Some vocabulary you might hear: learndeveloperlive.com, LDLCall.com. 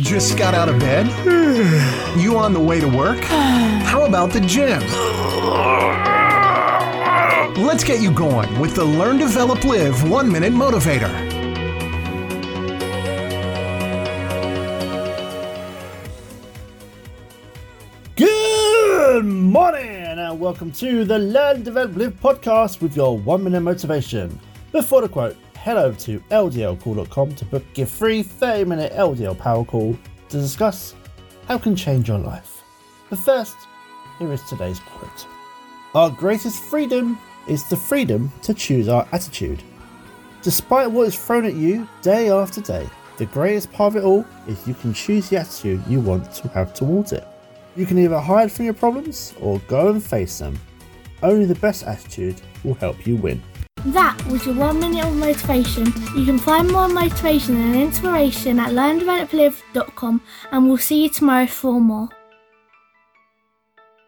Just got out of bed? You on the way to work? How about the gym? Let's get you going with the Learn, Develop, Live 1-Minute Motivator. Good morning and welcome to the Learn, Develop, Live podcast with your 1-Minute Motivation. Before the quote, head over to LDLCall.com to book your free 30-minute LDL power call to discuss how it can change your life. But first, here is today's quote. Our greatest freedom is the freedom to choose our attitude. Despite what is thrown at you day after day, the greatest part of it all is you can choose the attitude you want to have towards it. You can either hide from your problems or go and face them. Only the best attitude will help you win. That was your 1 minute of motivation. You can find more motivation and inspiration at learndeveloperlive.com, and we'll see you tomorrow for more.